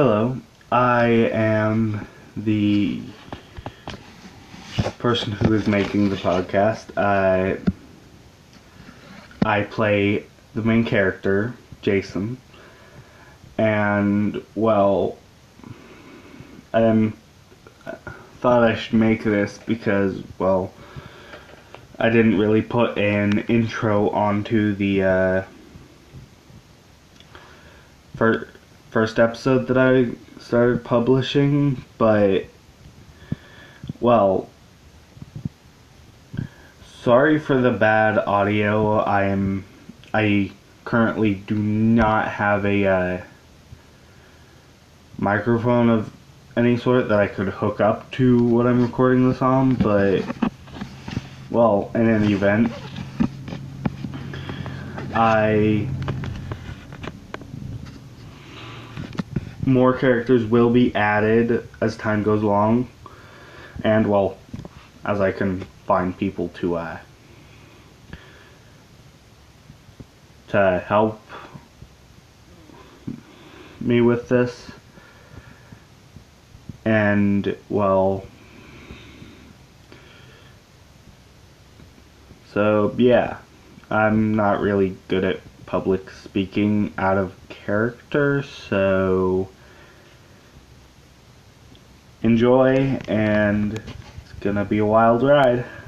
Hello, I am the person who is making the podcast. I play the main character, Jason, and, well, I thought I should make this because, well, I didn't really put an intro onto the first episode that I started publishing, but, well, sorry for the bad audio. I currently do not have a microphone of any sort that I could hook up to what I'm recording this on, but, well, in any event, more characters will be added as time goes along, and, well, as I can find people to help me with this. And, well, so, yeah, I'm not really good at public speaking out of character, so enjoy, and it's gonna be a wild ride.